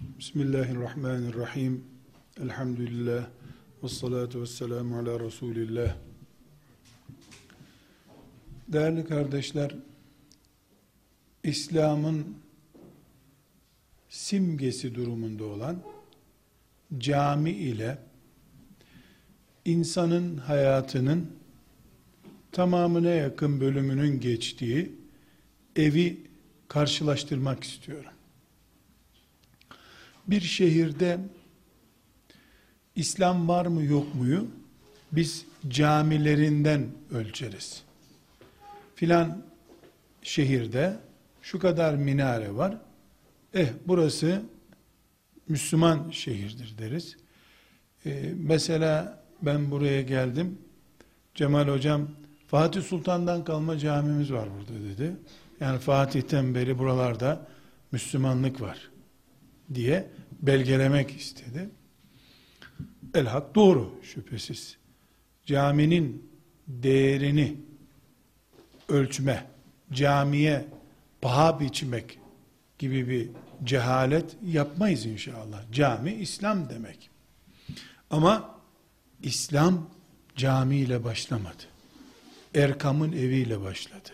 Bismillahirrahmanirrahim. Elhamdülillah. Vessalatu vesselamu ala Resulillah. Değerli kardeşler, İslam'ın simgesi durumunda olan cami ile insanın hayatının tamamına yakın bölümünün geçtiği evi karşılaştırmak istiyorum. Bir şehirde İslam var mı yok muyu biz camilerinden ölçeriz. Filan şehirde şu kadar minare var. Burası Müslüman şehirdir deriz. Mesela ben buraya geldim. Cemal Hocam, Fatih Sultan'dan kalma camimiz var burada dedi. Yani Fatih'ten beri buralarda Müslümanlık var diye belgelemek istedi. Elhak doğru şüphesiz. Caminin değerini ölçme, camiye paha biçmek gibi bir cehalet yapmayız inşallah. Cami İslam demek. Ama İslam camiyle başlamadı. Erkam'ın eviyle başladı.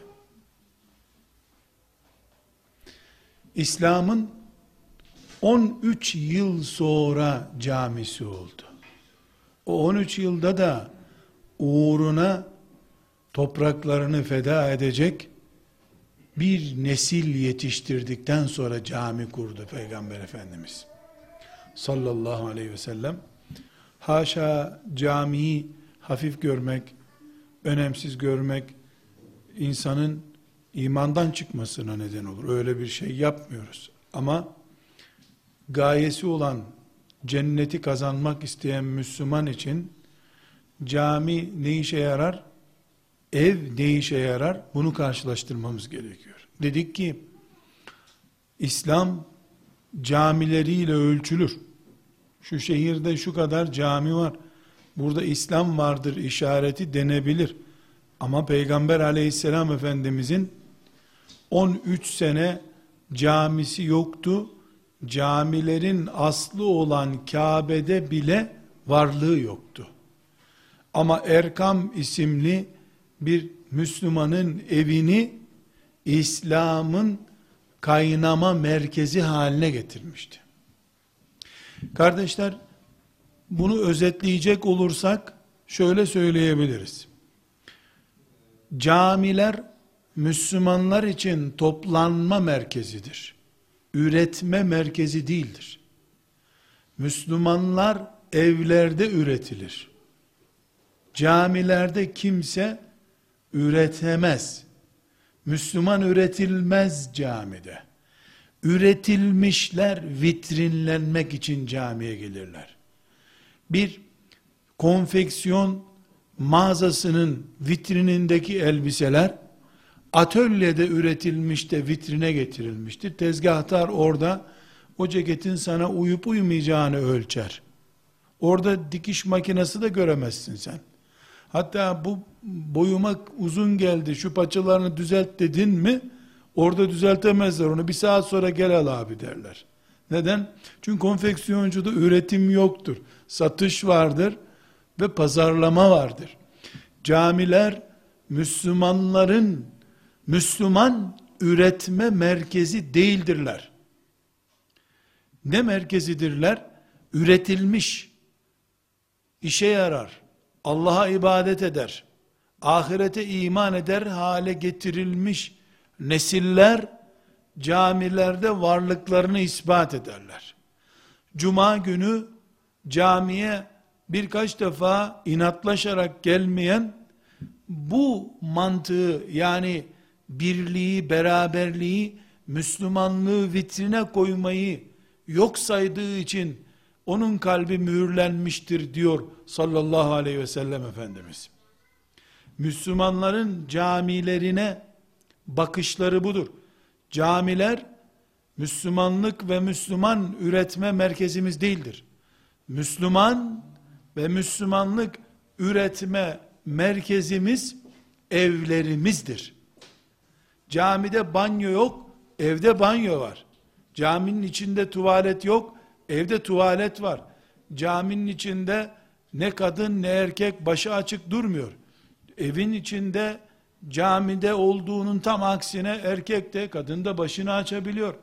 İslam'ın 13 yıl sonra camisi oldu. O 13 yılda da uğruna topraklarını feda edecek bir nesil yetiştirdikten sonra cami kurdu Peygamber Efendimiz sallallahu aleyhi ve sellem. Haşa camiyi hafif görmek, önemsiz görmek insanın imandan çıkmasına neden olur. Öyle bir şey yapmıyoruz. Ama gayesi olan, cenneti kazanmak isteyen Müslüman için cami ne işe yarar? Ev ne işe yarar? Bunu karşılaştırmamız gerekiyor. Dedik ki, İslam camileriyle ölçülür. Şu şehirde şu kadar cami var. Burada İslam vardır işareti denebilir. Ama Peygamber Aleyhisselam Efendimizin 13 sene camisi yoktu. Camilerin aslı olan Kabe'de bile varlığı yoktu. Ama Erkam isimli bir Müslümanın evini İslam'ın kaynama merkezi haline getirmişti. Kardeşler, bunu özetleyecek olursak şöyle söyleyebiliriz. Camiler Müslümanlar için toplanma merkezidir. Üretme merkezi değildir. Müslümanlar evlerde üretilir. Camilerde kimse üretemez. Müslüman üretilmez camide. Üretilmişler vitrinlenmek için camiye gelirler. Bir konfeksiyon mağazasının vitrinindeki elbiseler atölyede üretilmiş de vitrine getirilmiştir. Tezgahtar orada o ceketin sana uyup uymayacağını ölçer. Orada dikiş makinesi de göremezsin sen. Hatta bu boyuma uzun geldi, şu paçalarını düzelt dedin mi, orada düzeltemezler onu. Bir saat sonra gel al abi derler. Neden? Çünkü konfeksiyoncuda üretim yoktur. Satış vardır ve pazarlama vardır. Camiler Müslümanların Müslüman üretme merkezi değildirler. Ne merkezidirler? Üretilmiş, işe yarar, Allah'a ibadet eder, ahirete iman eder hale getirilmiş nesiller camilerde varlıklarını ispat ederler. Cuma günü camiye birkaç defa inatlaşarak gelmeyen bu mantığı, yani birliği, beraberliği, Müslümanlığı vitrine koymayı yok saydığı için onun kalbi mühürlenmiştir diyor sallallahu aleyhi ve sellem Efendimiz. Müslümanların camilerine bakışları budur. Camiler Müslümanlık ve Müslüman üretme merkezimiz değildir. Müslüman ve Müslümanlık üretme merkezimiz evlerimizdir. Camide banyo yok, evde banyo var. Caminin içinde tuvalet yok, Evde tuvalet var. Caminin içinde ne kadın ne erkek başı açık durmuyor. Evin içinde camide olduğunun tam aksine erkek de kadın da başını açabiliyor.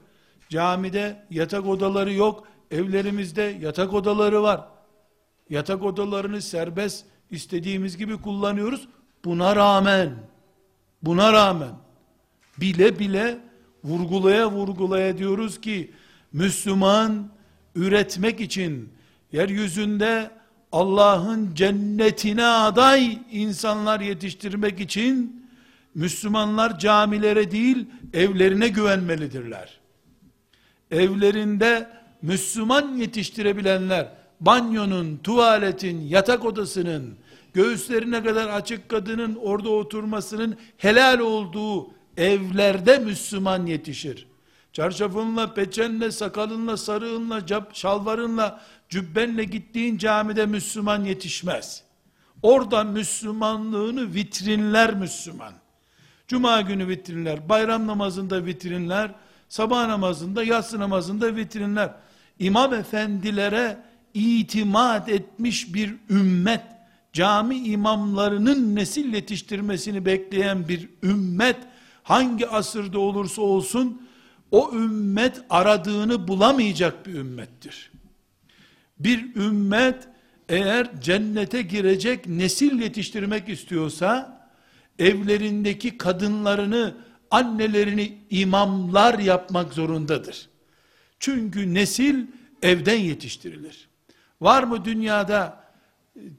Camide yatak odaları yok. Evlerimizde yatak odaları var. Yatak odalarını serbest istediğimiz gibi kullanıyoruz. Buna rağmen bile bile vurgulaya vurgulaya diyoruz ki Müslüman üretmek için yeryüzünde Allah'ın cennetine aday insanlar yetiştirmek için Müslümanlar camilere değil evlerine güvenmelidirler. Evlerinde Müslüman yetiştirebilenler banyonun, tuvaletin, yatak odasının, göğüslerine kadar açık kadının orada oturmasının helal olduğu evlerde Müslüman yetişir. Çarşafınla, peçenle, sakalınla, sarığınla, şalvarınla, cübbenle gittiğin camide Müslüman yetişmez. Orada Müslümanlığını vitrinler Müslüman. Cuma günü vitrinler, bayram namazında vitrinler, sabah namazında, yatsı namazında vitrinler. İmam efendilere itimat etmiş bir ümmet, cami imamlarının nesil yetiştirmesini bekleyen bir ümmet, hangi asırda olursa olsun, o ümmet aradığını bulamayacak bir ümmettir. Bir ümmet eğer cennete girecek nesil yetiştirmek istiyorsa, evlerindeki kadınlarını, annelerini imamlar yapmak zorundadır. Çünkü nesil evden yetiştirilir. Var mı dünyada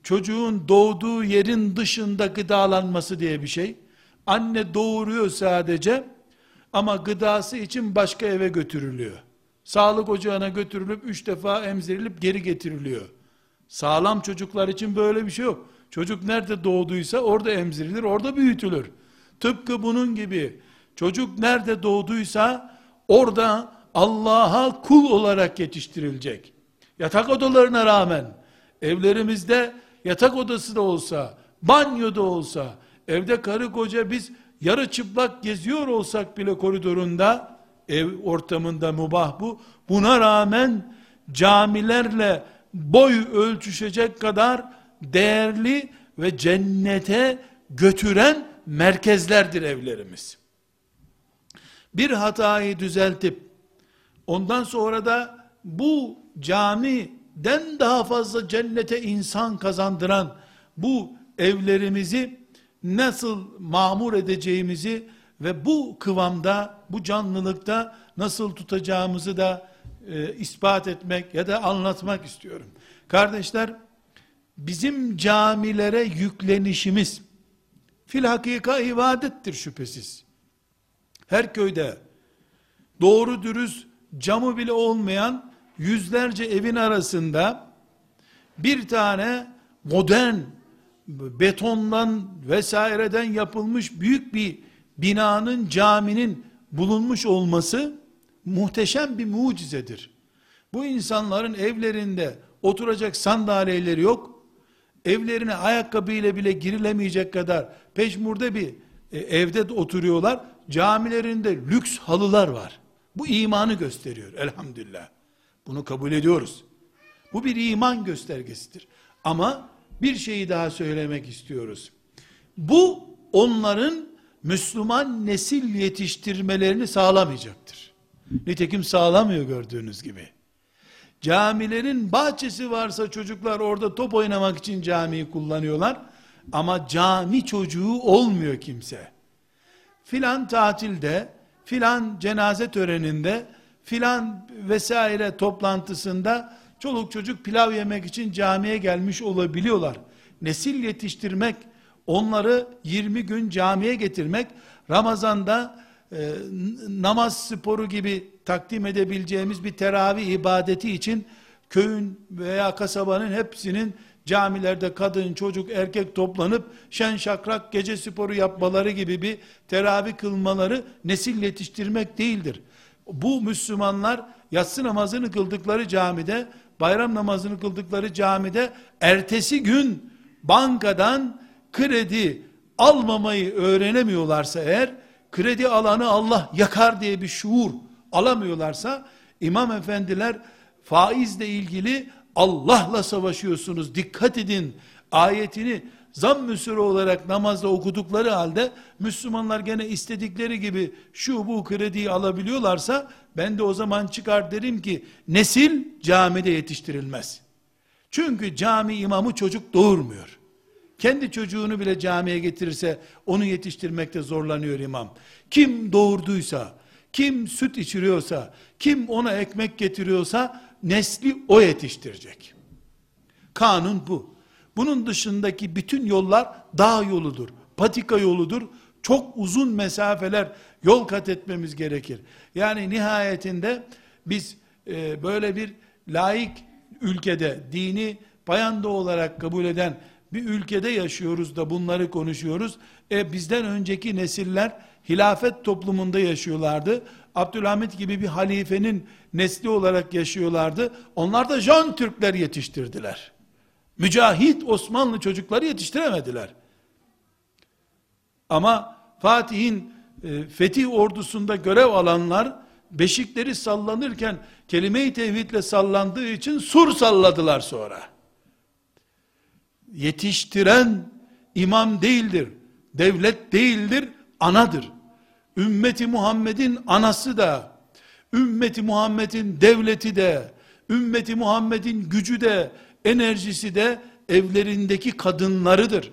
çocuğun doğduğu yerin dışında gıdalanması diye bir şey? Anne doğuruyor sadece ama gıdası için başka eve götürülüyor. Sağlık ocağına götürülüp 3 defa emzirilip geri getiriliyor. Sağlam çocuklar için böyle bir şey yok. Çocuk nerede doğduysa orada emzirilir, orada büyütülür. Tıpkı bunun gibi çocuk nerede doğduysa orada Allah'a kul olarak yetiştirilecek. Yatak odalarına rağmen evlerimizde yatak odası da olsa, banyoda olsa, evde karı koca biz yarı çıplak geziyor olsak bile koridorunda, ev ortamında mübah bu. Buna rağmen camilerle boy ölçüşecek kadar değerli ve cennete götüren merkezlerdir evlerimiz. Bir hatayı düzeltip ondan sonra da bu camiden daha fazla cennete insan kazandıran bu evlerimizi nasıl mamur edeceğimizi ve bu kıvamda, bu canlılıkta nasıl tutacağımızı da ispat etmek ya da anlatmak istiyorum. Kardeşler, bizim camilere yüklenişimiz filhakika ibadettir şüphesiz. Her köyde doğru dürüst camı bile olmayan yüzlerce evin arasında bir tane modern betondan vesaireden yapılmış büyük bir binanın, caminin bulunmuş olması muhteşem bir mucizedir. Bu insanların evlerinde oturacak sandalyeleri yok, evlerine ayakkabıyla bile girilemeyecek kadar peşmurde bir evde oturuyorlar, camilerinde lüks halılar var. Bu imanı gösteriyor elhamdülillah. Bunu kabul ediyoruz. Bu bir iman göstergesidir. Ama bir şeyi daha söylemek istiyoruz. Bu onların Müslüman nesil yetiştirmelerini sağlamayacaktır. Nitekim sağlamıyor gördüğünüz gibi. Camilerin bahçesi varsa çocuklar orada top oynamak için camiyi kullanıyorlar. Ama cami çocuğu olmuyor kimse. Filan tatilde, filan cenaze töreninde, filan vesaire toplantısında çoluk çocuk pilav yemek için camiye gelmiş olabiliyorlar. Nesil yetiştirmek, onları 20 gün camiye getirmek, Ramazan'da namaz sporu gibi takdim edebileceğimiz bir teravih ibadeti için köyün veya kasabanın hepsinin camilerde kadın, çocuk, erkek toplanıp şen şakrak gece sporu yapmaları gibi bir teravih kılmaları nesil yetiştirmek değildir. Bu Müslümanlar yatsı namazını kıldıkları camide, bayram namazını kıldıkları camide ertesi gün bankadan kredi almamayı öğrenemiyorlarsa eğer, kredi alanı Allah yakar diye bir şuur alamıyorlarsa, imam efendiler faizle ilgili Allah'la savaşıyorsunuz, dikkat edin ayetini zamm-ı sure olarak namazda okudukları halde Müslümanlar gene istedikleri gibi şu bu krediyi alabiliyorlarsa, ben de o zaman çıkar derim ki nesil camide yetiştirilmez. Çünkü cami imamı çocuk doğurmuyor. Kendi çocuğunu bile camiye getirirse onu yetiştirmekte zorlanıyor imam. Kim doğurduysa, kim süt içiriyorsa, kim ona ekmek getiriyorsa nesli o yetiştirecek. Kanun bu. Bunun dışındaki bütün yollar dağ yoludur, patika yoludur. Çok uzun mesafeler yol kat etmemiz gerekir. Yani nihayetinde biz böyle bir laik ülkede, dini payanda olarak kabul eden bir ülkede yaşıyoruz da bunları konuşuyoruz. Bizden önceki nesiller hilafet toplumunda yaşıyorlardı. Abdülhamit gibi bir halifenin nesli olarak yaşıyorlardı. Onlar da Jön Türkler yetiştirdiler. Mücahit Osmanlı çocukları yetiştiremediler. Ama Fatih'in fetih ordusunda görev alanlar beşikleri sallanırken kelime-i tevhidle sallandığı için sur salladılar sonra. Yetiştiren imam değildir, devlet değildir, anadır. Ümmeti Muhammed'in anası da, ümmeti Muhammed'in devleti de, ümmeti Muhammed'in gücü de, enerjisi de evlerindeki kadınlarıdır.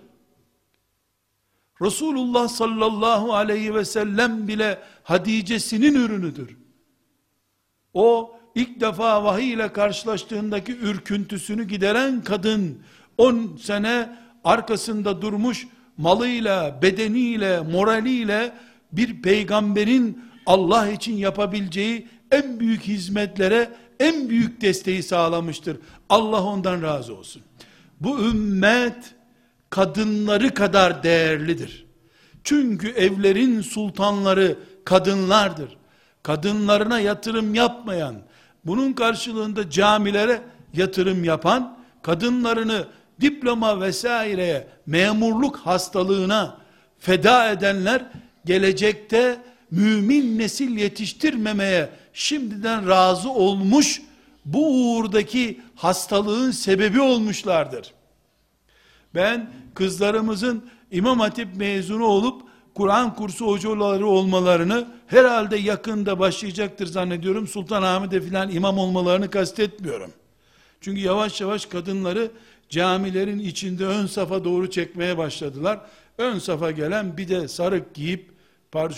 Resulullah sallallahu aleyhi ve sellem bile Hadice'sinin ürünüdür. O ilk defa vahiy ile karşılaştığındaki ürküntüsünü gideren kadın, 10 sene arkasında durmuş, malıyla, bedeniyle, moraliyle bir peygamberin Allah için yapabileceği en büyük hizmetlere en büyük desteği sağlamıştır. Allah ondan razı olsun. Bu ümmet kadınları kadar değerlidir. Çünkü evlerin sultanları kadınlardır. Kadınlarına yatırım yapmayan, bunun karşılığında camilere yatırım yapan, kadınlarını diploma vesaireye, memurluk hastalığına feda edenler, gelecekte mümin nesil yetiştirmemeye şimdiden razı olmuş, bu uğurdaki hastalığın sebebi olmuşlardır. Ben kızlarımızın İmam Hatip mezunu olup Kur'an kursu hocaları olmalarını, herhalde yakında başlayacaktır zannediyorum, Sultanahmet'e filan imam olmalarını kastetmiyorum. Çünkü yavaş yavaş kadınları camilerin içinde ön safa doğru çekmeye başladılar. Ön safa gelen, bir de sarık giyip,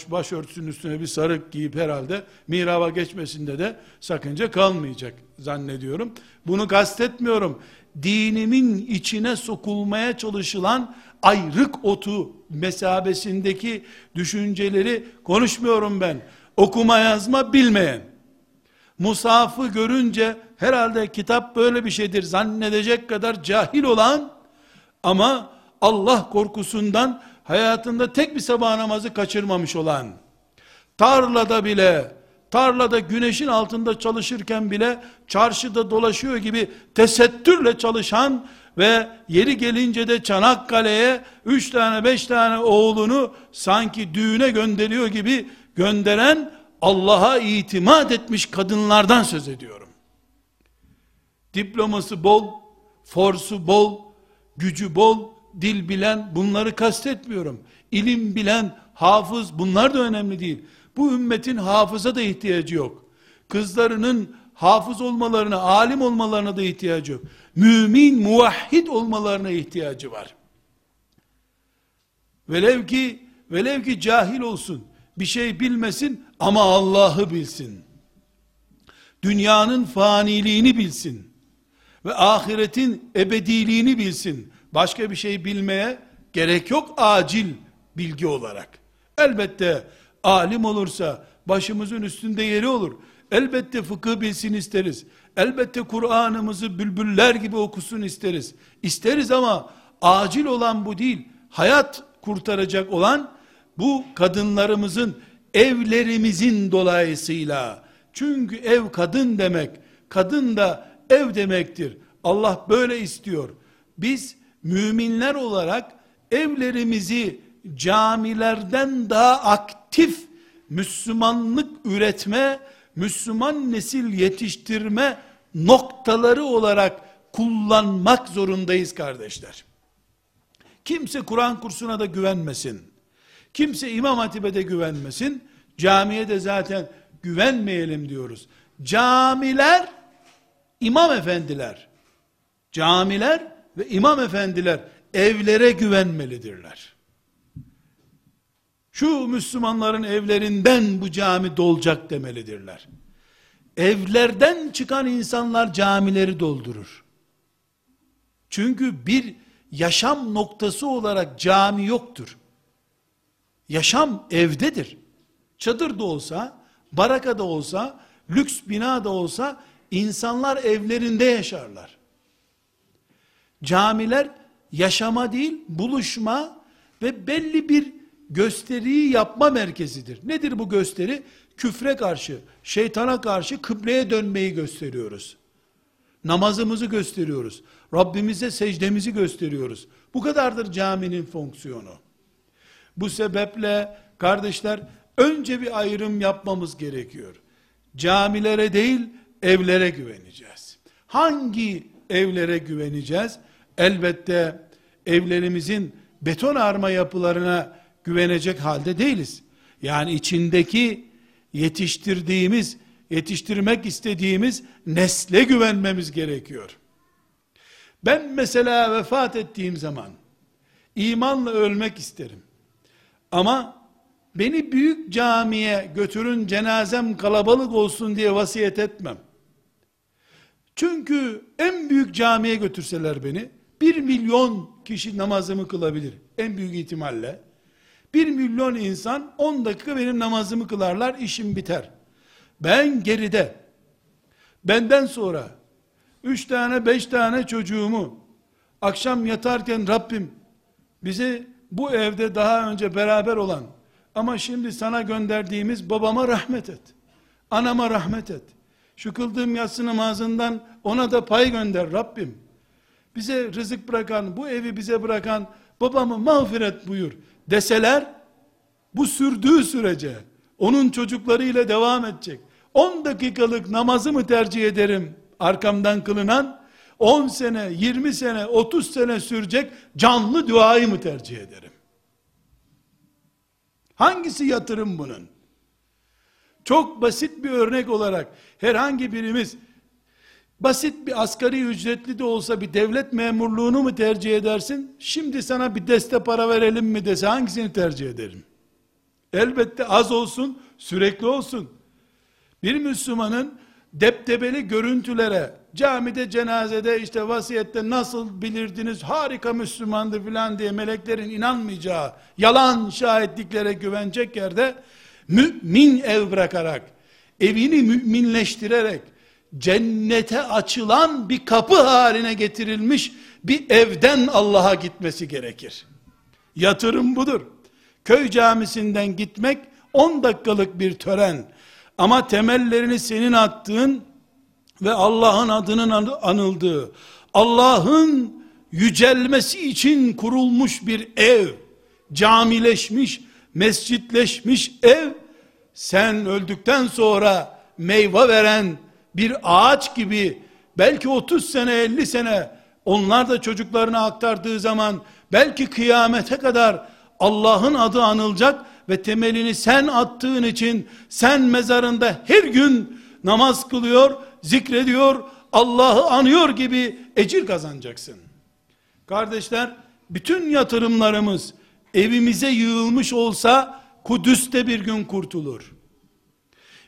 başörtüsünün üstüne bir sarık giyip herhalde mihraba geçmesinde de sakınca kalmayacak zannediyorum. Bunu kastetmiyorum. Dinimin içine sokulmaya çalışılan ayrık otu mesabesindeki düşünceleri konuşmuyorum ben. Okuma yazma bilmeyen, musafı görünce herhalde kitap böyle bir şeydir zannedecek kadar cahil olan, ama Allah korkusundan hayatında tek bir sabah namazı kaçırmamış olan, tarlada bile, tarlada güneşin altında çalışırken bile çarşıda dolaşıyor gibi tesettürle çalışan ve yeri gelince de Çanakkale'ye 3 tane 5 tane oğlunu sanki düğüne gönderiyor gibi gönderen, Allah'a itimat etmiş kadınlardan söz ediyorum. Diploması bol, forsu bol, gücü bol, dil bilen, bunları kastetmiyorum. İlim bilen, hafız, bunlar da önemli değil. Bu ümmetin hafıza da ihtiyacı yok. Kızlarının hafız olmalarına, alim olmalarına da ihtiyacı yok. Mümin, muvahhid olmalarına ihtiyacı var. Velev ki cahil olsun, bir şey bilmesin ama Allah'ı bilsin. Dünyanın faniliğini bilsin. Ve ahiretin ebediliğini bilsin. Başka bir şey bilmeye gerek yok acil bilgi olarak. Elbette alim olursa başımızın üstünde yeri olur. Elbette fıkıh bilsin isteriz. Elbette Kur'an'ımızı bülbüller gibi okusun isteriz. İsteriz ama acil olan bu değil. Hayat kurtaracak olan bu kadınlarımızın, evlerimizin dolayısıyla. Çünkü ev kadın demek. Kadın da ev demektir. Allah böyle istiyor. Biz müminler olarak evlerimizi camilerden daha aktif Müslümanlık üretme, Müslüman nesil yetiştirme noktaları olarak kullanmak zorundayız kardeşler. Kimse Kur'an kursuna da güvenmesin. Kimse İmam Hatip'e de güvenmesin. Camiye de zaten güvenmeyelim diyoruz. Camiler, imam efendiler, camiler ve imam efendiler evlere güvenmelidirler. Şu Müslümanların evlerinden bu cami dolacak demelidirler. Evlerden çıkan insanlar camileri doldurur. Çünkü bir yaşam noktası olarak cami yoktur. Yaşam evdedir. Çadır da olsa, baraka da olsa, lüks bina da olsa insanlar evlerinde yaşarlar. Camiler yaşama değil, buluşma ve belli bir gösteriyi yapma merkezidir. Nedir bu gösteri? Küfre karşı, şeytana karşı kıbleye dönmeyi gösteriyoruz. Namazımızı gösteriyoruz. Rabbimize secdemizi gösteriyoruz. Bu kadardır caminin fonksiyonu. Bu sebeple kardeşler önce bir ayrım yapmamız gerekiyor. Camilere değil evlere güveneceğiz. Hangi evlere güveneceğiz? Elbette evlerimizin beton arma yapılarına güvenecek halde değiliz. Yani içindeki yetiştirdiğimiz, yetiştirmek istediğimiz nesle güvenmemiz gerekiyor. Ben mesela vefat ettiğim zaman imanla ölmek isterim. Ama beni büyük camiye götürün, cenazem kalabalık olsun diye vasiyet etmem. Çünkü en büyük camiye götürseler beni, 1 milyon kişi namazımı kılabilir en büyük ihtimalle. 1 milyon insan 10 dakika benim namazımı kılarlar, işim biter. Ben geride, benden sonra 3 tane 5 tane çocuğumu akşam yatarken Rabbim bizi bu evde daha önce beraber olan ama şimdi sana gönderdiğimiz babama rahmet et, anama rahmet et, şu kıldığım yatsı namazından ona da pay gönder Rabbim, bize rızık bırakan, bu evi bize bırakan babamı mağfiret buyur deseler, bu sürdüğü sürece onun çocuklarıyla devam edecek. 10 dakikalık namazı mı tercih ederim arkamdan kılınan, 10 sene, 20 sene, 30 sene sürecek canlı duayı mı tercih ederim? Hangisi yatırım bunun? Çok basit bir örnek olarak herhangi birimiz basit bir asgari ücretli de olsa bir devlet memurluğunu mu tercih edersin? Şimdi sana bir deste para verelim mi dese hangisini tercih ederim? Elbette az olsun, sürekli olsun. Bir Müslümanın deptebeli görüntülere, camide, cenazede, işte vasiyette nasıl bilirdiniz, harika Müslümandı filan diye meleklerin inanmayacağı, yalan şahitliklere güvenecek yerde, mümin ev bırakarak, evini müminleştirerek, cennete açılan bir kapı haline getirilmiş bir evden Allah'a gitmesi gerekir. Yatırım budur. Köy camisinden gitmek 10 dakikalık bir tören. Ama temellerini senin attığın ve Allah'ın adının anıldığı, Allah'ın yücelmesi için kurulmuş bir ev, camileşmiş, mescitleşmiş ev, sen öldükten sonra meyve veren bir ağaç gibi, belki 30 sene, 50 sene, onlar da çocuklarına aktardığı zaman, belki kıyamete kadar Allah'ın adı anılacak ve temelini sen attığın için, sen mezarında her gün namaz kılıyor, zikrediyor, Allah'ı anıyor gibi ecir kazanacaksın. Kardeşler, bütün yatırımlarımız evimize yığılmış olsa, Kudüs'te bir gün kurtulur.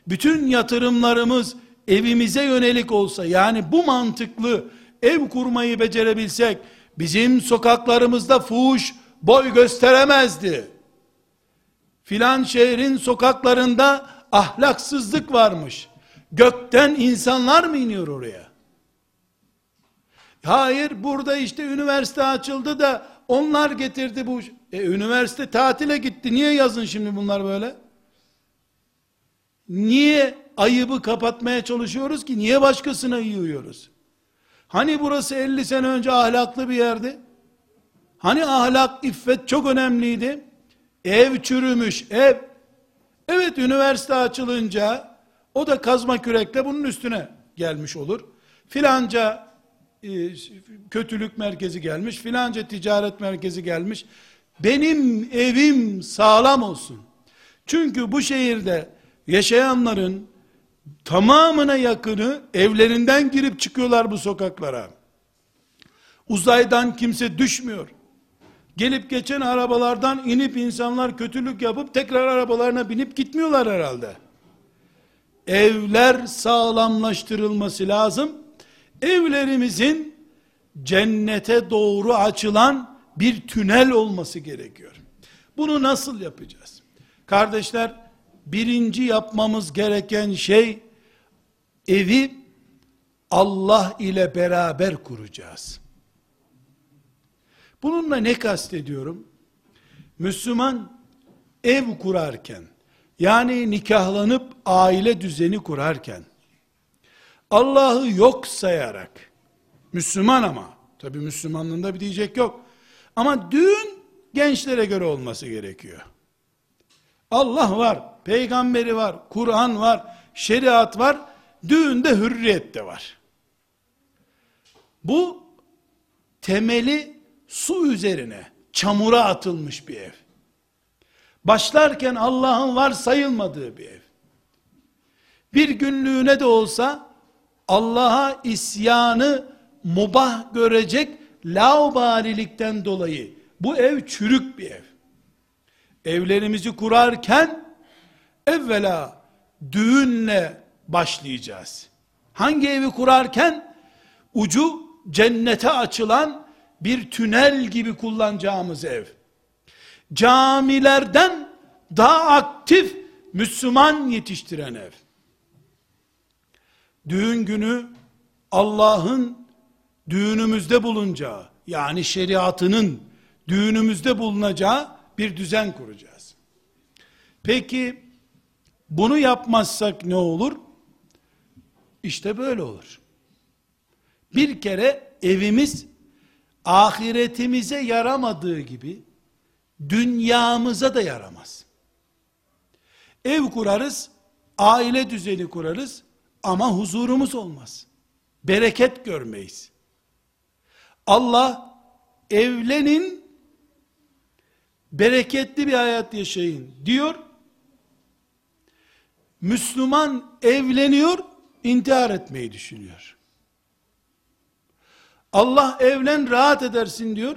Bütün yatırımlarımız evimize yönelik olsa, yani bu mantıklı ev kurmayı becerebilsek, bizim sokaklarımızda fuhuş boy gösteremezdi. Filan şehrin sokaklarında ahlaksızlık varmış. Gökten insanlar mı iniyor oraya? Hayır, burada işte üniversite açıldı da onlar getirdi bu. Üniversite tatile gitti. Niye yazın şimdi bunlar böyle? Niye ayıbı kapatmaya çalışıyoruz ki? Niye başkasına yığıyoruz? Hani burası 50 sene önce ahlaklı bir yerdi? Hani ahlak, iffet çok önemliydi? Ev çürümüş, ev. Evet, üniversite açılınca o da kazma kürekle bunun üstüne gelmiş olur. Filanca kötülük merkezi gelmiş, filanca ticaret merkezi gelmiş. Benim evim sağlam olsun. Çünkü bu şehirde yaşayanların tamamına yakını evlerinden girip çıkıyorlar bu sokaklara. Uzaydan kimse düşmüyor. Gelip geçen arabalardan inip insanlar kötülük yapıp tekrar arabalarına binip gitmiyorlar herhalde. Evler sağlamlaştırılması lazım. Evlerimizin cennete doğru açılan bir tünel olması gerekiyor. Bunu nasıl yapacağız? Kardeşler, birinci yapmamız gereken şey, evi Allah ile beraber kuracağız. Bununla ne kastediyorum? Müslüman ev kurarken, yani nikahlanıp aile düzeni kurarken, Allah'ı yok sayarak, Müslüman ama, tabi Müslümanlığında bir diyecek yok, ama düğün gençlere göre olması gerekiyor. Allah var, peygamberi var, Kur'an var, şeriat var, düğünde hürriyet de var. Bu temeli su üzerine, çamura atılmış bir ev. Başlarken Allah'ın var sayılmadığı bir ev. Bir günlüğüne de olsa Allah'a isyanı mubah görecek laubalilikten dolayı bu ev çürük bir ev. Evlerimizi kurarken evvela düğünle başlayacağız. Hangi evi kurarken? Ucu cennete açılan bir tünel gibi kullanacağımız ev. Camilerden daha aktif Müslüman yetiştiren ev. Düğün günü Allah'ın düğünümüzde bulunacağı, yani şeriatının düğünümüzde bulunacağı bir düzen kuracağız. Peki bunu yapmazsak ne olur? İşte böyle olur. Bir kere evimiz ahiretimize yaramadığı gibi dünyamıza da yaramaz. Ev kurarız, aile düzeni kurarız ama huzurumuz olmaz. Bereket görmeyiz. Allah, evlenin, bereketli bir hayat yaşayın diyor. Müslüman evleniyor, intihar etmeyi düşünüyor. Allah, evlen rahat edersin diyor.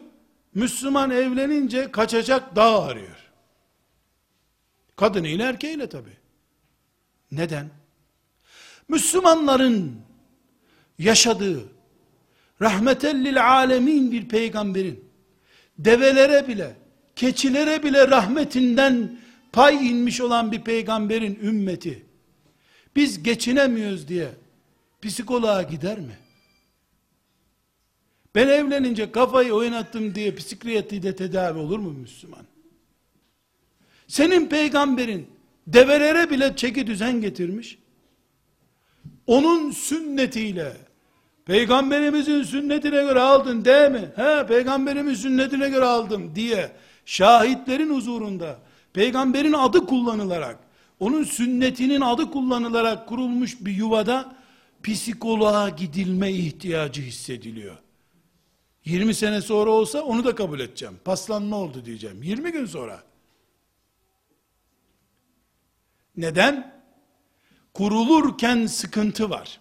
Müslüman evlenince kaçacak dağ arıyor. Kadınıyla erkeğiyle tabii. Neden? Müslümanların yaşadığı, rahmetellil alemin bir peygamberin, develere bile, keçilere bile rahmetinden pay inmiş olan bir peygamberin ümmeti, biz geçinemiyoruz diye psikoloğa gider mi? Ben evlenince kafayı oynattım diye psikiyatriyle tedavi olur mu Müslüman? Senin peygamberin develere bile çeki düzen getirmiş, onun sünnetiyle, peygamberimizin sünnetine göre aldın değil mi? He, peygamberimiz sünnetine göre aldım diye şahitlerin huzurunda peygamberin adı kullanılarak, onun sünnetinin adı kullanılarak kurulmuş bir yuvada psikoloğa gidilme ihtiyacı hissediliyor. 20 sene sonra olsa onu da kabul edeceğim. Paslanma oldu diyeceğim. 20 gün sonra. Neden? Kurulurken sıkıntı var.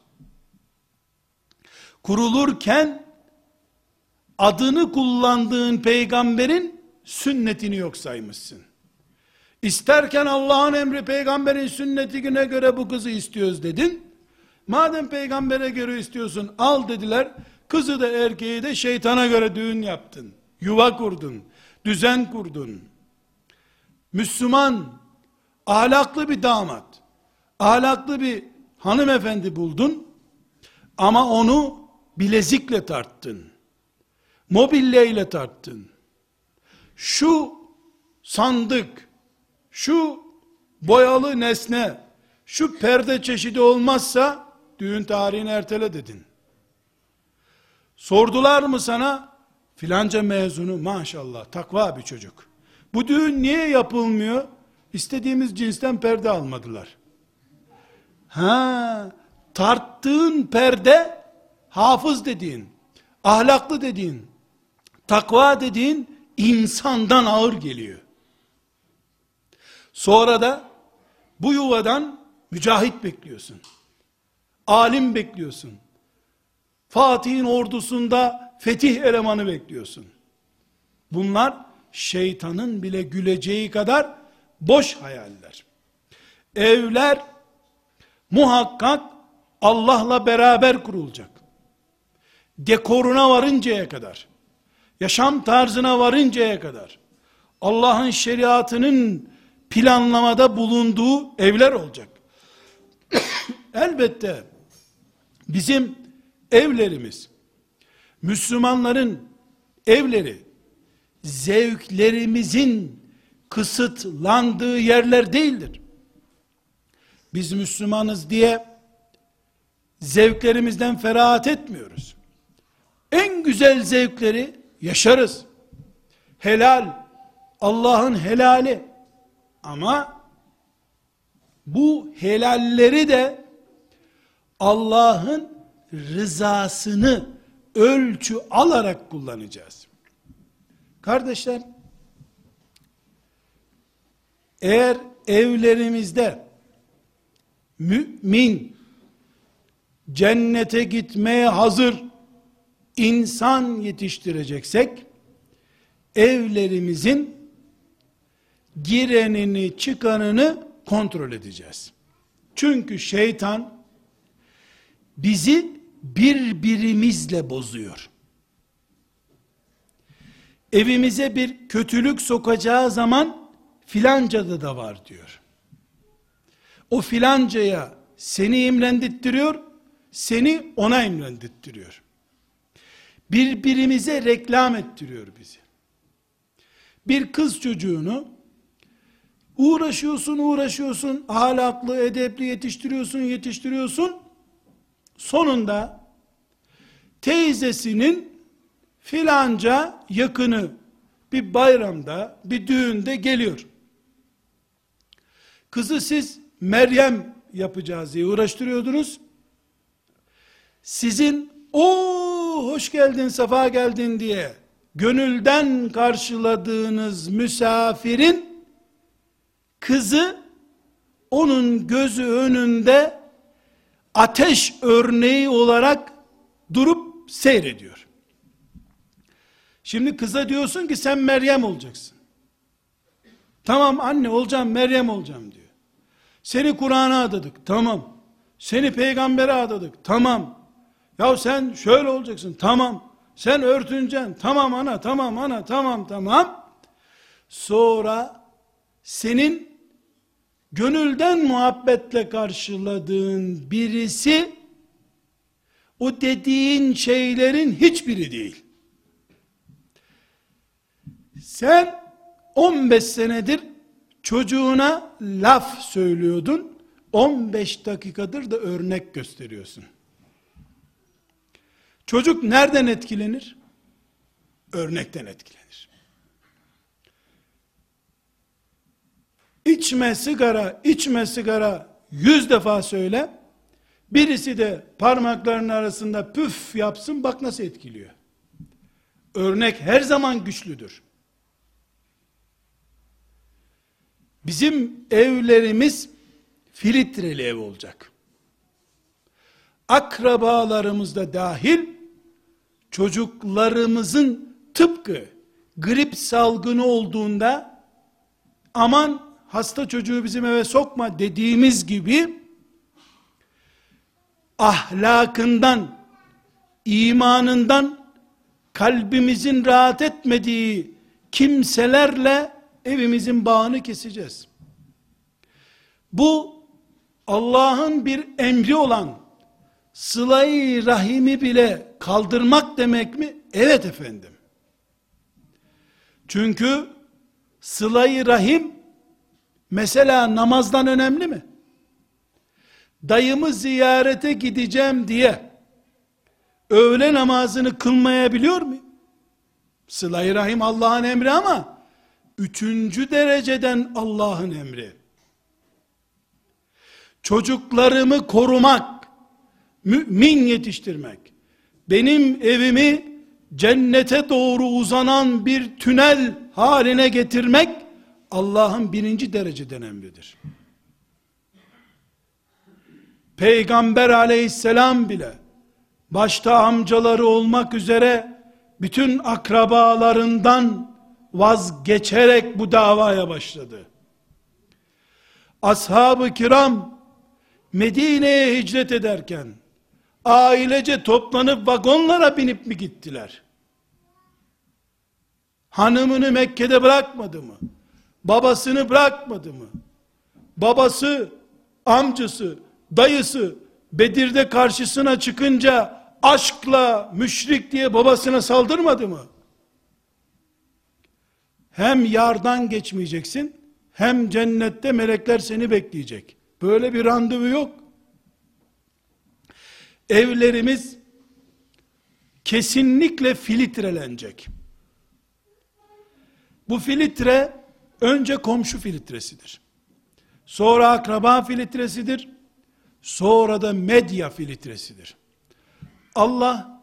Kurulurken adını kullandığın peygamberin sünnetini yok saymışsın. İsterken Allah'ın emri, peygamberin sünnetine göre bu kızı istiyoruz dedin. Madem peygambere göre istiyorsun, al dediler. Kızı da erkeği de şeytana göre düğün yaptın. Yuva kurdun. Düzen kurdun. Müslüman, ahlaklı bir damat, ahlaklı bir hanımefendi buldun. Ama onu bilezikle tarttın. Mobilyayla tarttın. Şu sandık, şu boyalı nesne, şu perde çeşidi olmazsa düğün tarihini ertele dedin. Sordular mı sana? Filanca mezunu, maşallah takva bir çocuk. Bu düğün niye yapılmıyor? İstediğimiz cinsten perde almadılar. Ha, tarttığın perde hafız dediğin, ahlaklı dediğin, takva dediğin insandan ağır geliyor. Sonra da bu yuvadan mücahit bekliyorsun. Alim bekliyorsun. Fatih'in ordusunda fetih elemanı bekliyorsun. Bunlar şeytanın bile güleceği kadar boş hayaller. Evler muhakkak Allah'la beraber kurulacak. Dekoruna varıncaya kadar, yaşam tarzına varıncaya kadar, Allah'ın şeriatının planlamada bulunduğu evler olacak. Elbette bizim evlerimiz, Müslümanların evleri, zevklerimizin kısıtlandığı yerler değildir. Biz Müslümanız diye zevklerimizden ferahat etmiyoruz. En güzel zevkleri yaşarız. Helal, Allah'ın helali. Ama bu helalleri de Allah'ın rızasını ölçü alarak kullanacağız. Kardeşler, eğer evlerimizde mümin, cennete gitmeye hazır insan yetiştireceksek, evlerimizin girenini çıkanını kontrol edeceğiz. Çünkü şeytan bizi birbirimizle bozuyor. Evimize bir kötülük sokacağı zaman filancada da var diyor. O filancaya seni imrendittiriyor, seni ona imrendittiriyor. Birbirimize reklam ettiriyor bizi. Bir kız çocuğunu uğraşıyorsun, ahlaklı, edepli yetiştiriyorsun, sonunda teyzesinin filanca yakını bir bayramda, bir düğünde geliyor. Kızı siz Meryem yapacağız diye uğraştırıyordunuz. Sizin hoş geldin, safa geldin diye gönülden karşıladığınız misafirin kızı onun gözü önünde ateş örneği olarak durup seyrediyor. Şimdi kıza diyorsun ki sen Meryem olacaksın. Tamam anne olacağım, Meryem olacağım diyor. Seni Kur'an'a adadık, tamam. Seni peygambere adadık, tamam. Ya sen şöyle olacaksın, tamam. Sen örtüneceksin, tamam. Sonra senin gönülden muhabbetle karşıladığın birisi o dediğin şeylerin hiçbiri değil. Sen 15 senedir çocuğuna laf söylüyordun, 15 dakikadır da örnek gösteriyorsun. Çocuk nereden etkilenir? Örnekten etkilenir. İçme sigara 100 defa söyle, birisi de parmaklarının arasında püf yapsın, bak nasıl etkiliyor. Örnek her zaman güçlüdür. Bizim evlerimiz filtreli ev olacak. Akrabalarımız da dahil, çocuklarımızın tıpkı grip salgını olduğunda aman hasta çocuğu bizim eve sokma dediğimiz gibi ahlakından, imanından kalbimizin rahat etmediği kimselerle evimizin bağını keseceğiz. Bu Allah'ın bir emri olan sıla-i rahimi bile kaldırmak demek mi? Evet efendim. Çünkü sıla-i rahim mesela namazdan önemli mi? Dayımı ziyarete gideceğim diye öğle namazını kılmayabiliyor muyum? Sıla-i rahim Allah'ın emri ama 3. dereceden Allah'ın emri. Çocuklarımı korumak, mümin yetiştirmek, benim evimi cennete doğru uzanan bir tünel haline getirmek Allah'ın birinci dereceden emridir. Peygamber aleyhisselam bile, başta amcaları olmak üzere bütün akrabalarından vazgeçerek bu davaya başladı. Ashab-ı kiram Medine'ye hicret ederken ailece toplanıp vagonlara binip mi gittiler? Hanımını Mekke'de bırakmadı mı? Babasını bırakmadı mı? Babası, amcası, dayısı Bedir'de karşısına çıkınca aşkla müşrik diye babasına saldırmadı mı? Hem yardan geçmeyeceksin, hem cennette melekler seni bekleyecek. Böyle bir randevu yok. Evlerimiz kesinlikle filtrelenecek. Bu filtre önce komşu filtresidir. Sonra akraba filtresidir. Sonra da medya filtresidir. Allah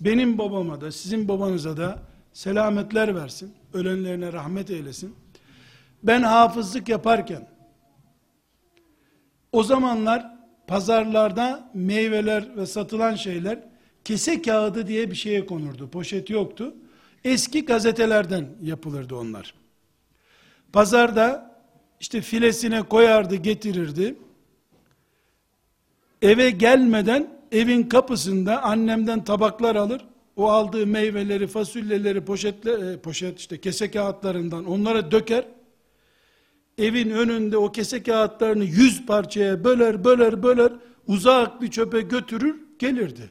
benim babama da sizin babanıza da selametler versin. Ölenlerine rahmet eylesin. Ben hafızlık yaparken o zamanlar pazarlarda meyveler ve satılan şeyler kese kağıdı diye bir şeye konurdu. Poşet yoktu. Eski gazetelerden yapılırdı onlar. Pazarda işte filesine koyardı, getirirdi. Eve gelmeden evin kapısında annemden tabaklar alır. O aldığı meyveleri, fasulyeleri poşet işte kese kağıtlarından onlara döker. Evin önünde o kese kağıtlarını 100 parçaya böler uzak bir çöpe götürür gelirdi.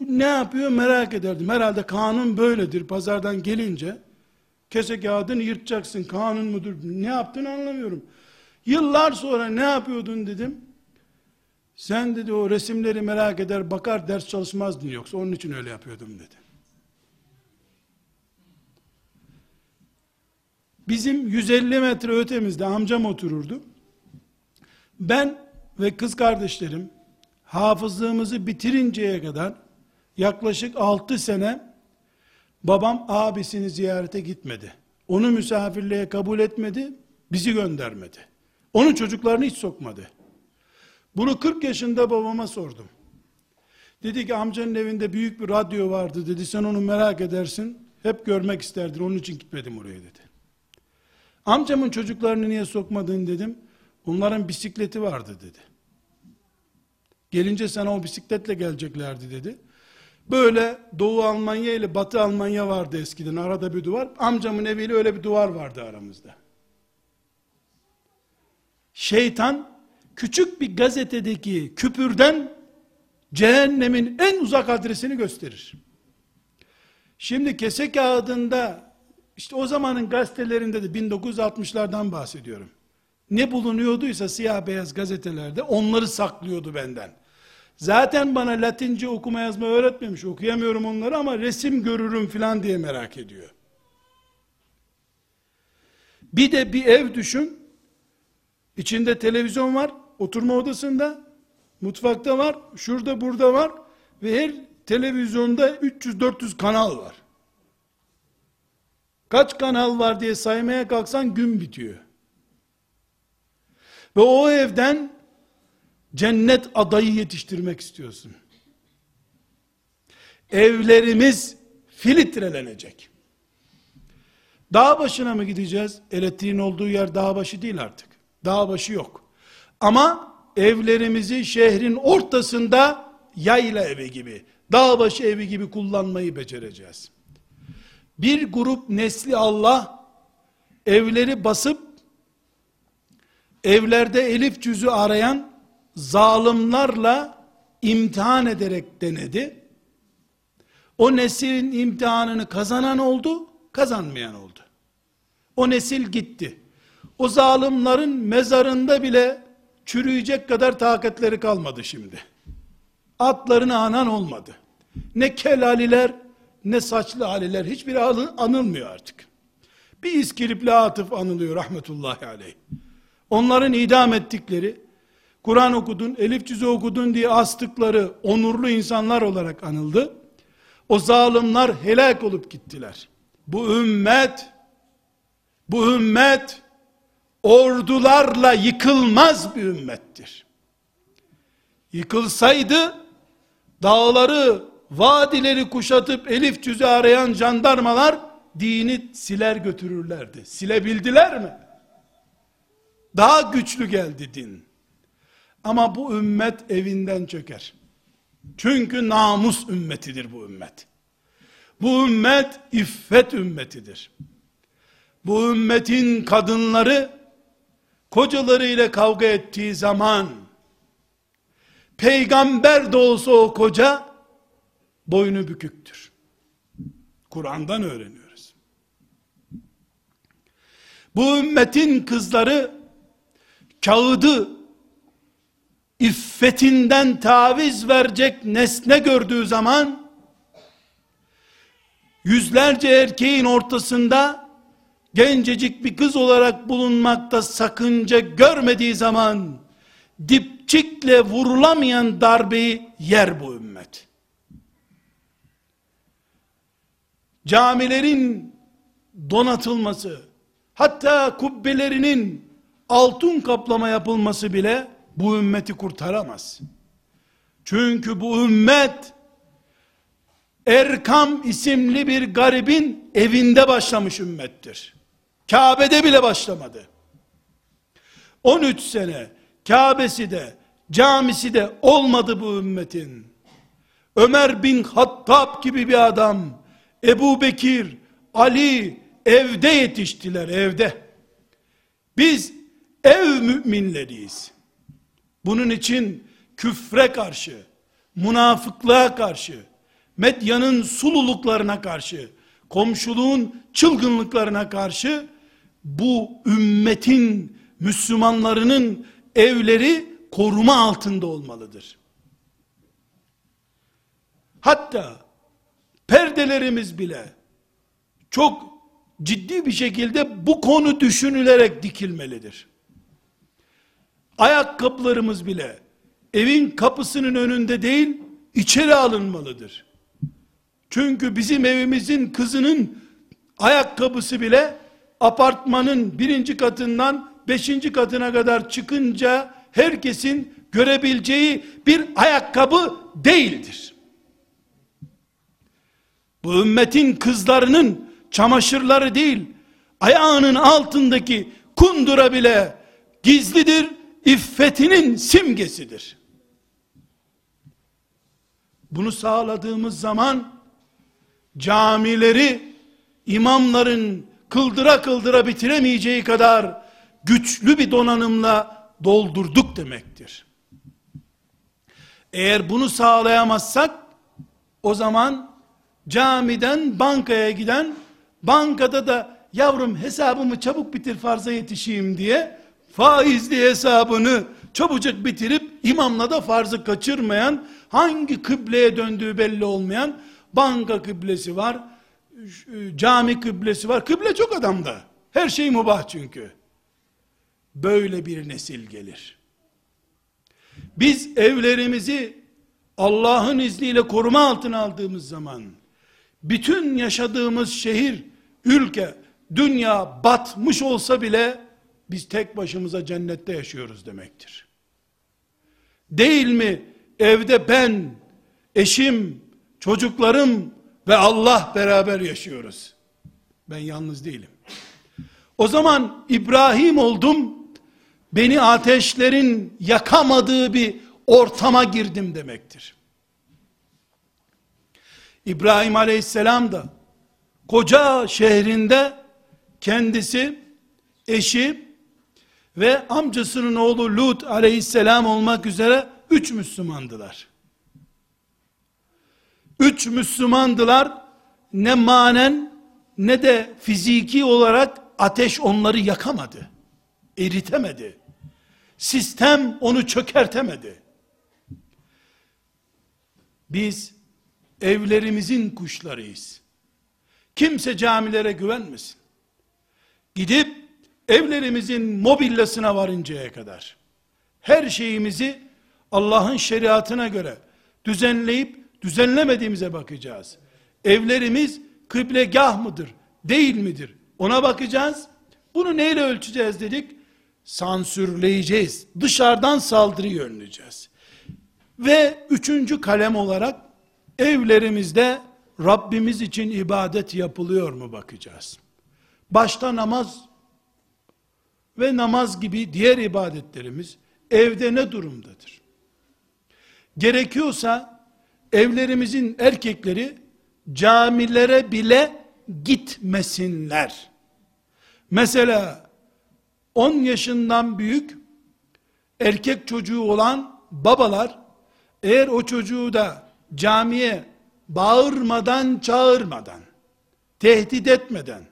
Bu ne yapıyor merak ederdim. Herhalde kanun böyledir. Pazardan gelince kese kağıdını yırtacaksın. Kanun mudur? Ne yaptığını anlamıyorum. Yıllar sonra ne yapıyordun dedim. Sen dedi o resimleri merak eder bakar ders çalışmazdın yoksa onun için öyle yapıyordum dedi. Bizim 150 metre ötemizde amcam otururdu. Ben ve kız kardeşlerim hafızlığımızı bitirinceye kadar yaklaşık 6 sene babam abisini ziyarete gitmedi. Onu misafirliğe kabul etmedi, bizi göndermedi. Onun çocuklarını hiç sokmadı. Bunu 40 yaşında babama sordum. Dedi ki amcanın evinde büyük bir radyo vardı dedi. Sen onu merak edersin. Hep görmek isterdin. Onun için gitmedim oraya dedi. Amcamın çocuklarını niye sokmadın dedim. Onların bisikleti vardı dedi. Gelince sana o bisikletle geleceklerdi dedi. Böyle Doğu Almanya ile Batı Almanya vardı eskiden. Arada bir duvar. Amcamın eviyle öyle bir duvar vardı aramızda. Şeytan küçük bir gazetedeki küpürden cehennemin en uzak adresini gösterir. Şimdi kese kağıdında işte o zamanın gazetelerinde de 1960'lardan bahsediyorum. Ne bulunuyorduysa siyah beyaz gazetelerde onları saklıyordu benden. Zaten bana Latince okuma yazma öğretmemiş. Okuyamıyorum onları ama resim görürüm falan diye merak ediyor. Bir de bir ev düşün. İçinde televizyon var. Oturma odasında, mutfakta var, şurada burada var ve her televizyonda 300-400 kanal var. Kaç kanal var diye saymaya kalksan gün bitiyor. Ve o evden cennet adayı yetiştirmek istiyorsun. Evlerimiz filtrelenecek. Dağ başına mı gideceğiz? Elektriğin olduğu yer dağ başı değil artık. Dağ başı yok. Ama evlerimizi şehrin ortasında yayla evi gibi, dağbaşı evi gibi kullanmayı becereceğiz. Bir grup nesli Allah evleri basıp evlerde elif cüzü arayan zalimlerle imtihan ederek denedi. O neslin imtihanını kazanan oldu, kazanmayan oldu. O nesil gitti. O zalimlerin mezarında bile çürüyecek kadar takatleri kalmadı şimdi. Atlarını anan olmadı. Ne kelaliler, ne saçlı aliler, hiçbiri anılmıyor artık. Bir İskilipli Atıf anılıyor rahmetullahi aleyh. Onların idam ettikleri, Kur'an okudun, elif cüzü okudun diye astıkları onurlu insanlar olarak anıldı. O zalimler helak olup gittiler. Bu ümmet ordularla yıkılmaz bir ümmettir. Yıkılsaydı dağları, vadileri kuşatıp elif cüzü arayan jandarmalar dini siler götürürlerdi. Silebildiler mi? Daha güçlü geldi din. Ama bu ümmet evinden çöker. Çünkü namus ümmetidir bu ümmet. Bu ümmet iffet ümmetidir. Bu ümmetin kadınları kocalarıyla kavga ettiği zaman peygamber de olsa o koca boynu büküktür. Kur'an'dan öğreniyoruz. Bu ümmetin kızları kağıdı iffetinden taviz verecek nesne gördüğü zaman yüzlerce erkeğin ortasında gencecik bir kız olarak bulunmakta sakınca görmediği zaman dipçikle vurulamayan darbeyi yer bu ümmet. Camilerin donatılması, hatta kubbelerinin altın kaplama yapılması bile bu ümmeti kurtaramaz. Çünkü bu ümmet Erkam isimli bir garibin evinde başlamış ümmettir. Kabe'de bile başlamadı. 13 sene Kabe'si de camisi de olmadı bu ümmetin. Ömer bin Hattab gibi bir adam, Ebu Bekir, Ali evde yetiştiler, evde. Biz ev müminleriyiz. Bunun için küfre karşı, münafıklığa karşı, medyanın sululuklarına karşı, komşuluğun çılgınlıklarına karşı bu ümmetin, Müslümanlarının evleri koruma altında olmalıdır. Hatta perdelerimiz bile çok ciddi bir şekilde bu konu düşünülerek dikilmelidir. Ayakkabılarımız bile evin kapısının önünde değil, içeri alınmalıdır. Çünkü bizim evimizin kızının ayakkabısı bile apartmanın 1. katından 5. katına kadar çıkınca herkesin görebileceği bir ayakkabı değildir. Bu ümmetin kızlarının çamaşırları değil, ayağının altındaki kundura bile gizlidir, iffetinin simgesidir. Bunu sağladığımız zaman camileri imamların kıldıra kıldıra bitiremeyeceği kadar güçlü bir donanımla doldurduk demektir. Eğer bunu sağlayamazsak o zaman camiden bankaya giden, bankada da yavrum hesabımı çabuk bitir farza yetişeyim diye faizli hesabını çabucak bitirip imamla da farzı kaçırmayan, hangi kıbleye döndüğü belli olmayan, banka kıblesi var, cami kıblesi var, kıble çok adamda, her şey mübah çünkü. Böyle bir nesil gelir. Biz evlerimizi Allah'ın izniyle koruma altına aldığımız zaman bütün yaşadığımız şehir, ülke, dünya batmış olsa bile biz tek başımıza cennette yaşıyoruz demektir. Değil mi? Evde ben, eşim, çocuklarım ve Allah beraber yaşıyoruz. Ben yalnız değilim. O zaman İbrahim oldum, beni ateşlerin yakamadığı bir ortama girdim demektir. İbrahim Aleyhisselam da koca şehrinde kendisi, eşi ve amcasının oğlu Lut Aleyhisselam olmak üzere 3 Müslümandılar. 3 Müslümandılar, ne manen ne de fiziki olarak ateş onları yakamadı, eritemedi. Sistem onu çökertemedi. Biz evlerimizin kuşlarıyız. Kimse camilere güvenmesin. Gidip evlerimizin mobilyasına varıncaya kadar, her şeyimizi Allah'ın şeriatına göre düzenleyip düzenlemediğimize bakacağız. Evlerimiz kıblegah mıdır, değil midir? Ona bakacağız. Bunu neyle ölçeceğiz dedik? Sansürleyeceğiz. Dışarıdan saldırıyı önleyeceğiz. Ve üçüncü kalem olarak evlerimizde Rabbimiz için ibadet yapılıyor mu bakacağız. Başta namaz ve namaz gibi diğer ibadetlerimiz evde ne durumdadır? Gerekiyorsa evlerimizin erkekleri camilere bile gitmesinler. Mesela 10 yaşından büyük erkek çocuğu olan babalar, eğer o çocuğu da camiye bağırmadan, çağırmadan, tehdit etmeden,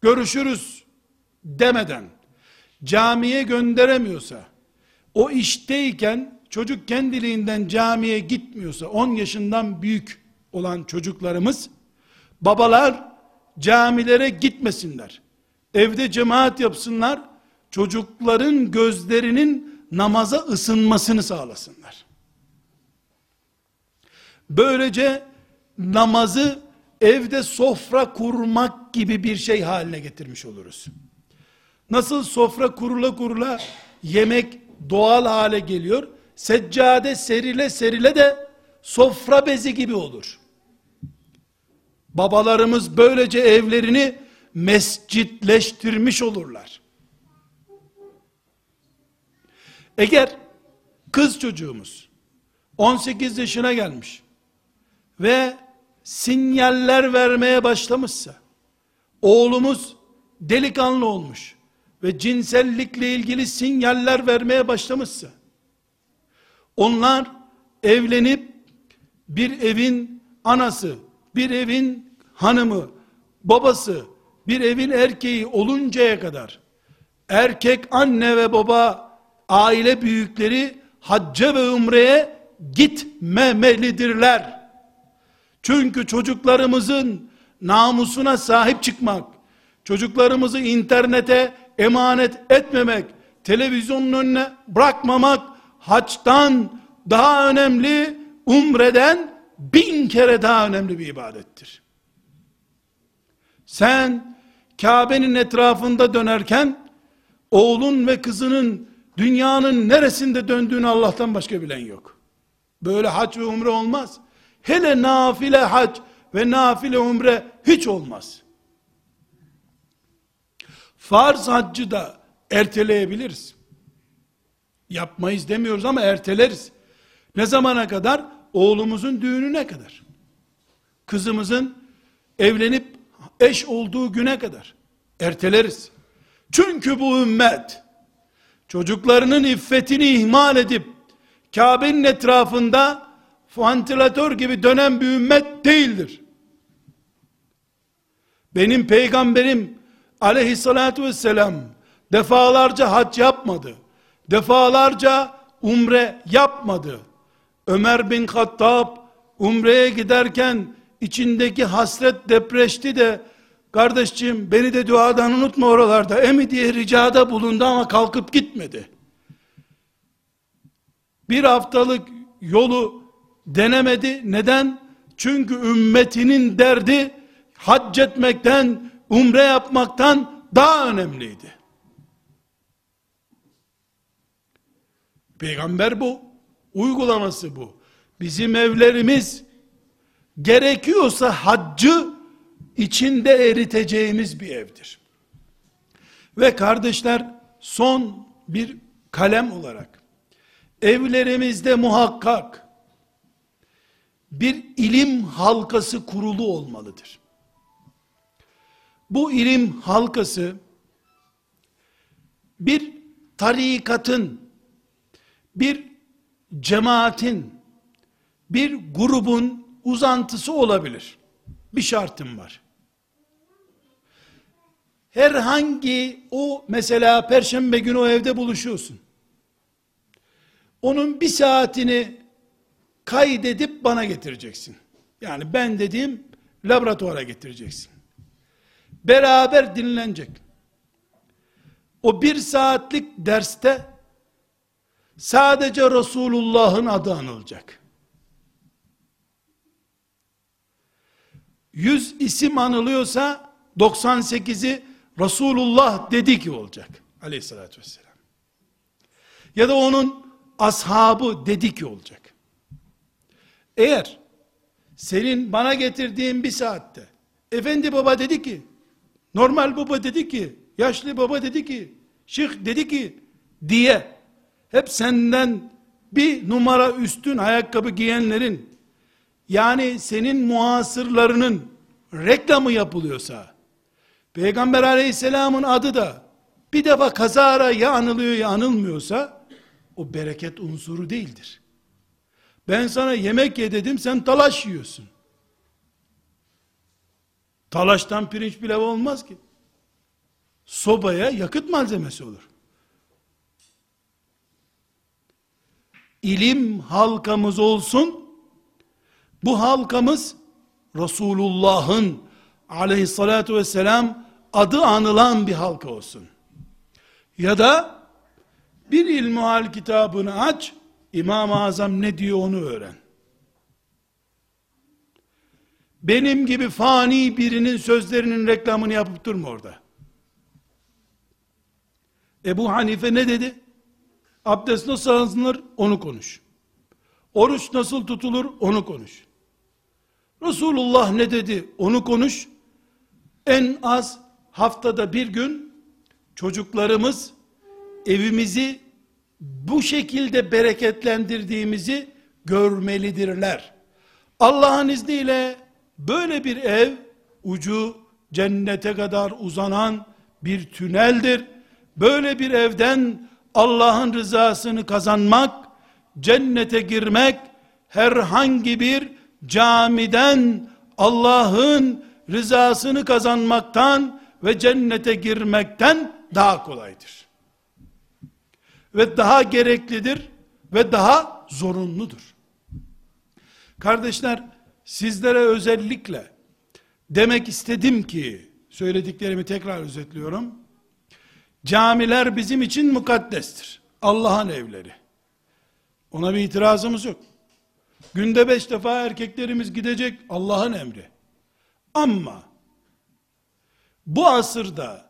görüşürüz demeden camiye gönderemiyorsa, o işteyken çocuk kendiliğinden camiye gitmiyorsa, 10 yaşından büyük olan çocuklarımız, babalar camilere gitmesinler. Evde cemaat yapsınlar, çocukların gözlerinin namaza ısınmasını sağlasınlar. Böylece namazı evde sofra kurmak gibi bir şey haline getirmiş oluruz. Nasıl sofra kurula kurula yemek doğal hale geliyor, seccade serile serile de sofra bezi gibi olur. Babalarımız böylece evlerini mescitleştirmiş olurlar. Eğer kız çocuğumuz 18 yaşına gelmiş ve sinyaller vermeye başlamışsa, oğlumuz delikanlı olmuş ve cinsellikle ilgili sinyaller vermeye başlamışsa, onlar evlenip bir evin anası, bir evin hanımı, babası, bir evin erkeği oluncaya kadar erkek anne ve baba, aile büyükleri hacca ve umreye gitmemelidirler. Çünkü çocuklarımızın namusuna sahip çıkmak, çocuklarımızı internete emanet etmemek, televizyonun önüne bırakmamak haçtan daha önemli, umreden 1000 kere daha önemli bir ibadettir. Sen Kabe'nin etrafında dönerken oğlun ve kızının dünyanın neresinde döndüğünü Allah'tan başka bilen yok. Böyle hac ve umre olmaz. Hele nafile hac ve nafile umre hiç olmaz. Farz haccı da erteleyebiliriz. Yapmayız demiyoruz ama erteleriz. Ne zamana kadar? Oğlumuzun düğününe kadar. Kızımızın evlenip eş olduğu güne kadar erteleriz. Çünkü bu ümmet çocuklarının iffetini ihmal edip Kabe'nin etrafında vantilatör gibi dönen bir ümmet değildir. Benim peygamberim aleyhissalatü vesselam defalarca hac yapmadı, defalarca umre yapmadı. Ömer bin Hattab umreye giderken içindeki hasret depreşti de, kardeşciğim beni de duadan unutma oralarda emi diye ricada bulundu ama kalkıp gitmedi. Bir haftalık yolu denemedi. Neden? Çünkü ümmetinin derdi hac etmekten, umre yapmaktan daha önemliydi. Peygamber bu, uygulaması bu. Bizim evlerimiz gerekiyorsa haccı içinde eriteceğimiz bir evdir. Ve kardeşler, son bir kalem olarak evlerimizde muhakkak bir ilim halkası kurulu olmalıdır. Bu ilim halkası bir tarikatın, bir cemaatin, bir grubun uzantısı olabilir. Bir şartım var. Herhangi o, mesela perşembe günü o evde buluşuyorsun. Onun bir saatini kaydedip bana getireceksin. Yani ben dediğim laboratuvara getireceksin. Beraber dinlenecek. O bir saatlik derste sadece Resulullah'ın adı anılacak. 100 isim anılıyorsa 98'i Resulullah dedi ki olacak. Aleyhissalatü vesselam. Ya da onun ashabı dedi ki olacak. Eğer senin bana getirdiğin bir saatte efendi baba dedi ki, normal baba dedi ki, yaşlı baba dedi ki, şık dedi ki diye hep senden bir numara üstün ayakkabı giyenlerin, yani senin muhasırlarının reklamı yapılıyorsa, Peygamber Aleyhisselam'ın adı da bir defa kazara ya anılıyor ya anılmıyorsa, o bereket unsuru değildir. Ben sana yemek ye dedim, sen talaş yiyorsun. Talaştan pirinç pilav olmaz ki. Sobaya yakıt malzemesi olur. İlim halkamız olsun. Bu halkamız Resulullah'ın aleyhissalatu vesselam adı anılan bir halka olsun. Ya da bir ilmihal kitabını aç, İmam-ı Azam ne diyor onu öğren. Benim gibi fani birinin sözlerinin reklamını yapıp durma orada. Ebu Hanife ne dedi? Abdest nasıl alınır? Onu konuş. Oruç nasıl tutulur? Onu konuş. Resulullah ne dedi? Onu konuş. En az haftada bir gün çocuklarımız, evimizi bu şekilde bereketlendirdiğimizi görmelidirler. Allah'ın izniyle böyle bir ev, ucu cennete kadar uzanan bir tüneldir. Böyle bir evden Allah'ın rızasını kazanmak, cennete girmek, herhangi bir camiden Allah'ın rızasını kazanmaktan ve cennete girmekten daha kolaydır. Ve daha gereklidir ve daha zorunludur. Kardeşler, sizlere özellikle demek istedim ki, söylediklerimi tekrar özetliyorum. Camiler bizim için mukaddestir. Allah'ın evleri. Ona bir itirazımız yok. Günde 5 defa erkeklerimiz gidecek, Allah'ın emri. Ama bu asırda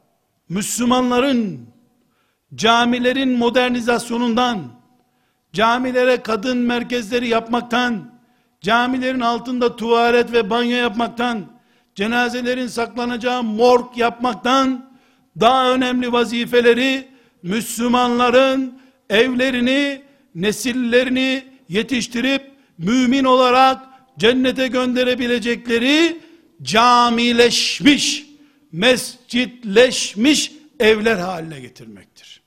Müslümanların camilerin modernizasyonundan, camilere kadın merkezleri yapmaktan, camilerin altında tuvalet ve banyo yapmaktan, cenazelerin saklanacağı morg yapmaktan daha önemli vazifeleri, Müslümanların evlerini, nesillerini yetiştirip mümin olarak cennete gönderebilecekleri camileşmiş, mescitleşmiş evler haline getirmektir.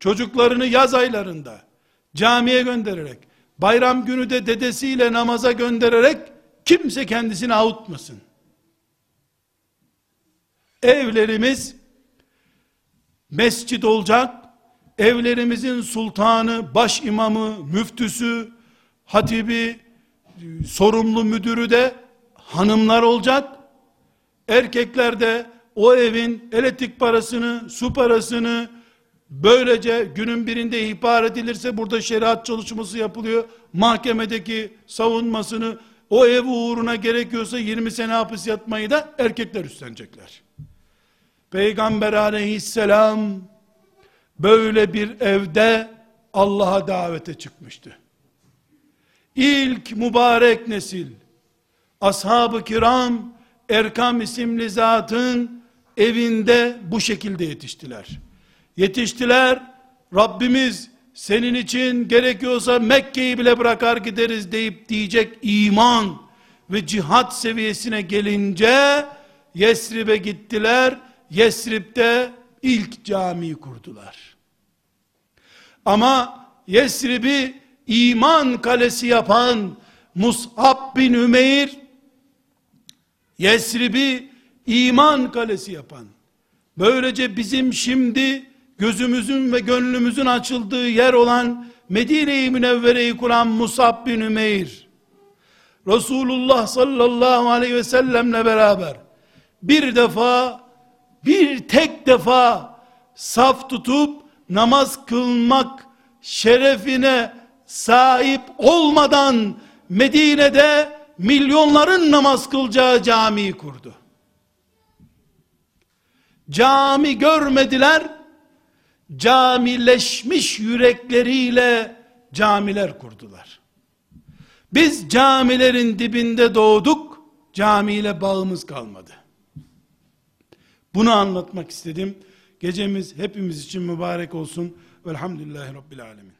Çocuklarını yaz aylarında camiye göndererek, bayram günü de dedesiyle namaza göndererek kimse kendisini avutmasın. Evlerimiz mescit olacak. Evlerimizin sultanı, baş imamı, müftüsü, hatibi, sorumlu müdürü de hanımlar olacak. Erkekler de o evin elektrik parasını, su parasını, böylece günün birinde ihbar edilirse burada şeriat çalışması yapılıyor. Mahkemedeki savunmasını, o ev uğruna gerekiyorsa 20 sene hapis yatmayı da erkekler üstlenecekler. Peygamber aleyhisselam böyle bir evde Allah'a davete çıkmıştı. İlk mübarek nesil, ashab-ı kiram, Erkam isimli zatın evinde bu şekilde yetiştiler. Rabbimiz senin için gerekiyorsa Mekke'yi bile bırakar gideriz deyip diyecek iman ve cihat seviyesine gelince Yesrib'e gittiler. Yesrib'de ilk camiyi kurdular. Ama Yesrib'i iman kalesi yapan Mus'ab bin Ümeyr, Yesrib'i iman kalesi yapan, böylece bizim şimdi gözümüzün ve gönlümüzün açıldığı yer olan Medine-i Münevvere'yi kuran Mus'ab bin Ümeyr, Resulullah sallallahu aleyhi ve sellemle beraber bir tek defa saf tutup namaz kılmak şerefine sahip olmadan Medine'de milyonların namaz kılacağı camiyi kurdu. Cami görmediler, camileşmiş yürekleriyle camiler kurdular. Biz camilerin dibinde doğduk, camiyle bağımız kalmadı. Bunu anlatmak istedim. Gecemiz hepimiz için mübarek olsun. Velhamdülillahi Rabbil Alemin.